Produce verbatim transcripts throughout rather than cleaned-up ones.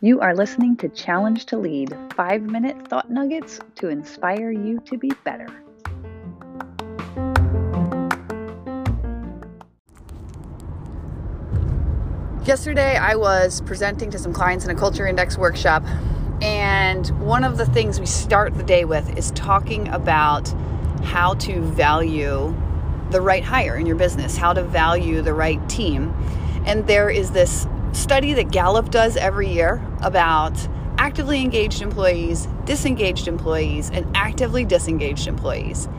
You are listening to Challenge to Lead, five-minute thought nuggets to inspire you to be better. Yesterday, I was presenting to some clients in a Culture Index workshop, and one of the things we start the day with is talking about how to value the right hire in your business, how to value the right team. And there is this study that Gallup does every year about actively engaged employees, disengaged employees, and actively disengaged employees.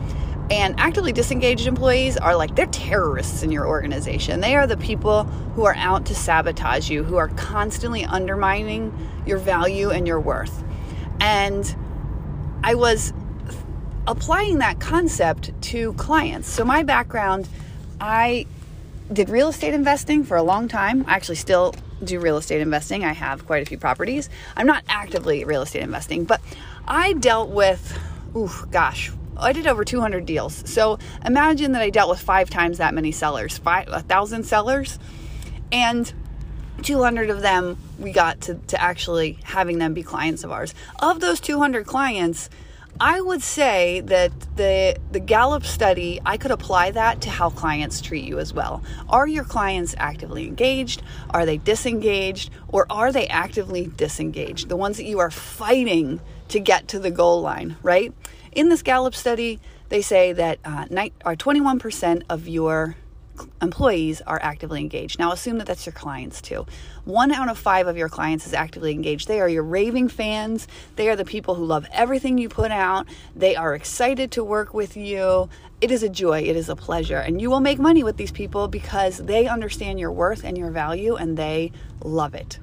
And actively disengaged employees are like, they're terrorists in your organization. They are the people who are out to sabotage you, who are constantly undermining your value and your worth. And I was applying that concept to clients. So my background, I did real estate investing for a long time. I actually still do real estate investing. I have quite a few properties. I'm not actively real estate investing, but I dealt with, oof, gosh, I did over two hundred deals. So imagine that I dealt with five times that many sellers, five, a thousand sellers, and two hundred of them, we got to, to actually having them be clients of ours. Of those two hundred clients, I would say that the the Gallup study, I could apply that to how clients treat you as well. Are your clients actively engaged? Are they disengaged? Or are they actively disengaged? The ones that you are fighting to get to the goal line, right? In this Gallup study, they say that uh, twenty-one percent of your employees are actively engaged. Now assume that that's your clients too. One out of five of your clients is actively engaged. They are your raving fans. They are the people who love everything you put out. They are excited to work with you. It is a joy. It is a pleasure. And you will make money with these people because they understand your worth and your value and they love it.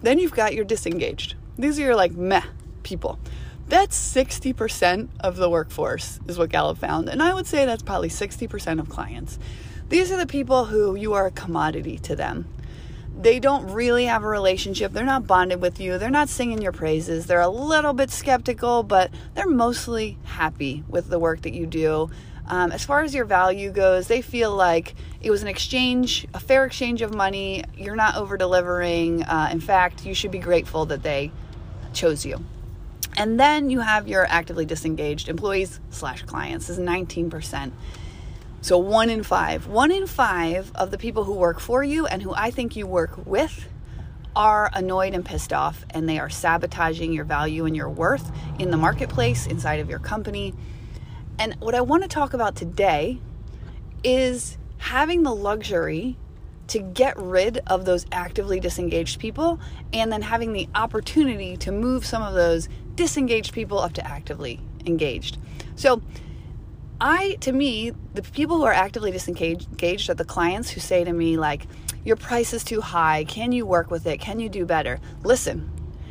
Then you've got your disengaged. These are your like meh people. That's sixty percent of the workforce is what Gallup found. And I would say that's probably sixty percent of clients. These are the people who you are a commodity to them. They don't really have a relationship. They're not bonded with you. They're not singing your praises. They're a little bit skeptical, but they're mostly happy with the work that you do. Um, as far as your value goes, they feel like it was an exchange, a fair exchange of money. You're not over-delivering. Uh, in fact, you should be grateful that they chose you. And then you have your actively disengaged employees slash clients. This is nineteen percent. So one in five. One in five of the people who work for you and who I think you work with are annoyed and pissed off, and they are sabotaging your value and your worth in the marketplace, inside of your company. And what I want to talk about today is having the luxury to get rid of those actively disengaged people and then having the opportunity to move some of those disengaged people up to actively engaged. So I, to me, the people who are actively disengaged are the clients who say to me like, your price is too high. Can you work with it? Can you do better? Listen,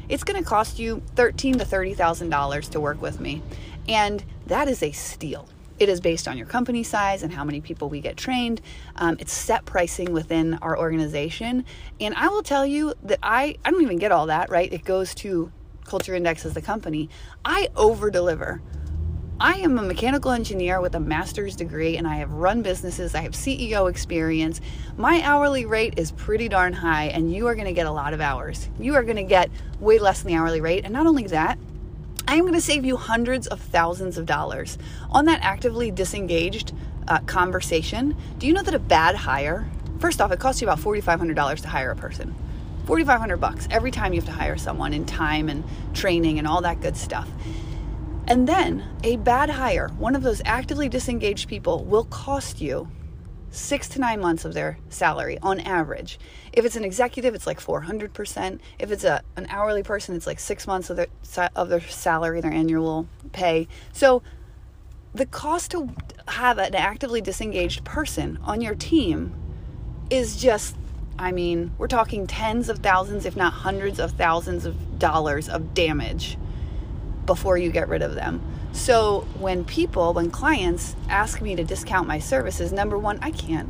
it's going to cost you thirteen thousand dollars to thirty thousand dollars to work with me. And that is a steal. It is based on your company size and how many people we get trained. Um, it's set pricing within our organization. And I will tell you that I, I don't even get all that, right? It goes to Culture Index as the company. I over-deliver. I am a mechanical engineer with a master's degree and I have run businesses. I have C E O experience. My hourly rate is pretty darn high and you are going to get a lot of hours. You are going to get way less than the hourly rate. And not only that, I am going to save you hundreds of thousands of dollars on that actively disengaged uh, conversation. Do you know that a bad hire, first off, it costs you about forty-five hundred dollars to hire a person, forty-five hundred bucks every time you have to hire someone in time and training and all that good stuff. And then a bad hire, one of those actively disengaged people, will cost you six to nine months of their salary on average. If it's an executive, it's like four hundred percent. If it's a, an hourly person, it's like six months of their, of their salary, their annual pay. So the cost to have an actively disengaged person on your team is just, I mean, we're talking tens of thousands, if not hundreds of thousands of dollars of damage before you get rid of them. So when people, when clients ask me to discount my services, number one, I can't.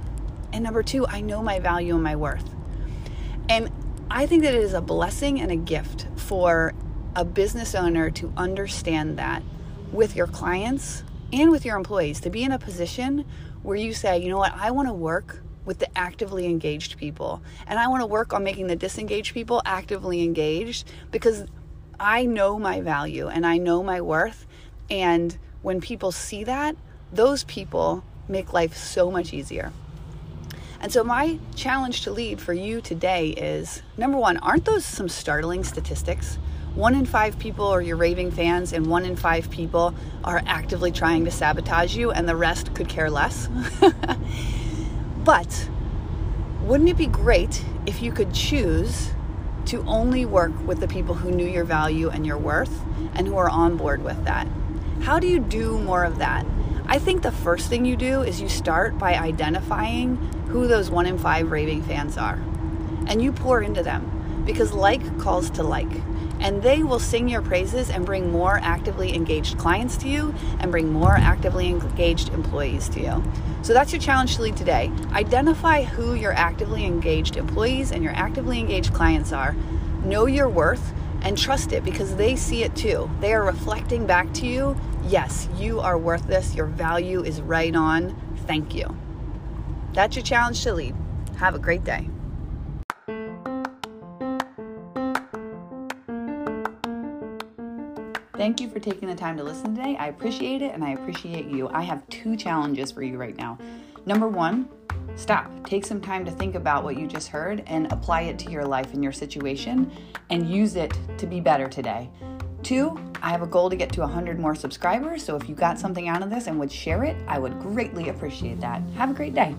And number two, I know my value and my worth. And I think that it is a blessing and a gift for a business owner to understand that with your clients and with your employees, to be in a position where you say, you know what, I want to work with the actively engaged people, and I want to work on making the disengaged people actively engaged, because I know my value and I know my worth. And when people see that, those people make life so much easier. And so my challenge to lead for you today is, number one, aren't those some startling statistics? One in five people are your raving fans, and one in five people are actively trying to sabotage you, and the rest could care less. But wouldn't it be great if you could choose to only work with the people who knew your value and your worth and who are on board with that? How do you do more of that? I think the first thing you do is you start by identifying who those one in five raving fans are, and you pour into them, because like calls to like, and they will sing your praises and bring more actively engaged clients to you and bring more actively engaged employees to you. So that's your challenge to lead today. Identify who your actively engaged employees and your actively engaged clients are. Know your worth and trust it, because they see it too. They are reflecting back to you, yes, you are worth this. Your value is right on. Thank you. That's your challenge to lead. Have a great day. Thank you for taking the time to listen today. I appreciate it, and I appreciate you. I have two challenges for you right now. Number one, stop. Take some time to think about what you just heard and apply it to your life and your situation, and use it to be better today. Two, I have a goal to get to one hundred more subscribers, so if you got something out of this and would share it, I would greatly appreciate that. Have a great day.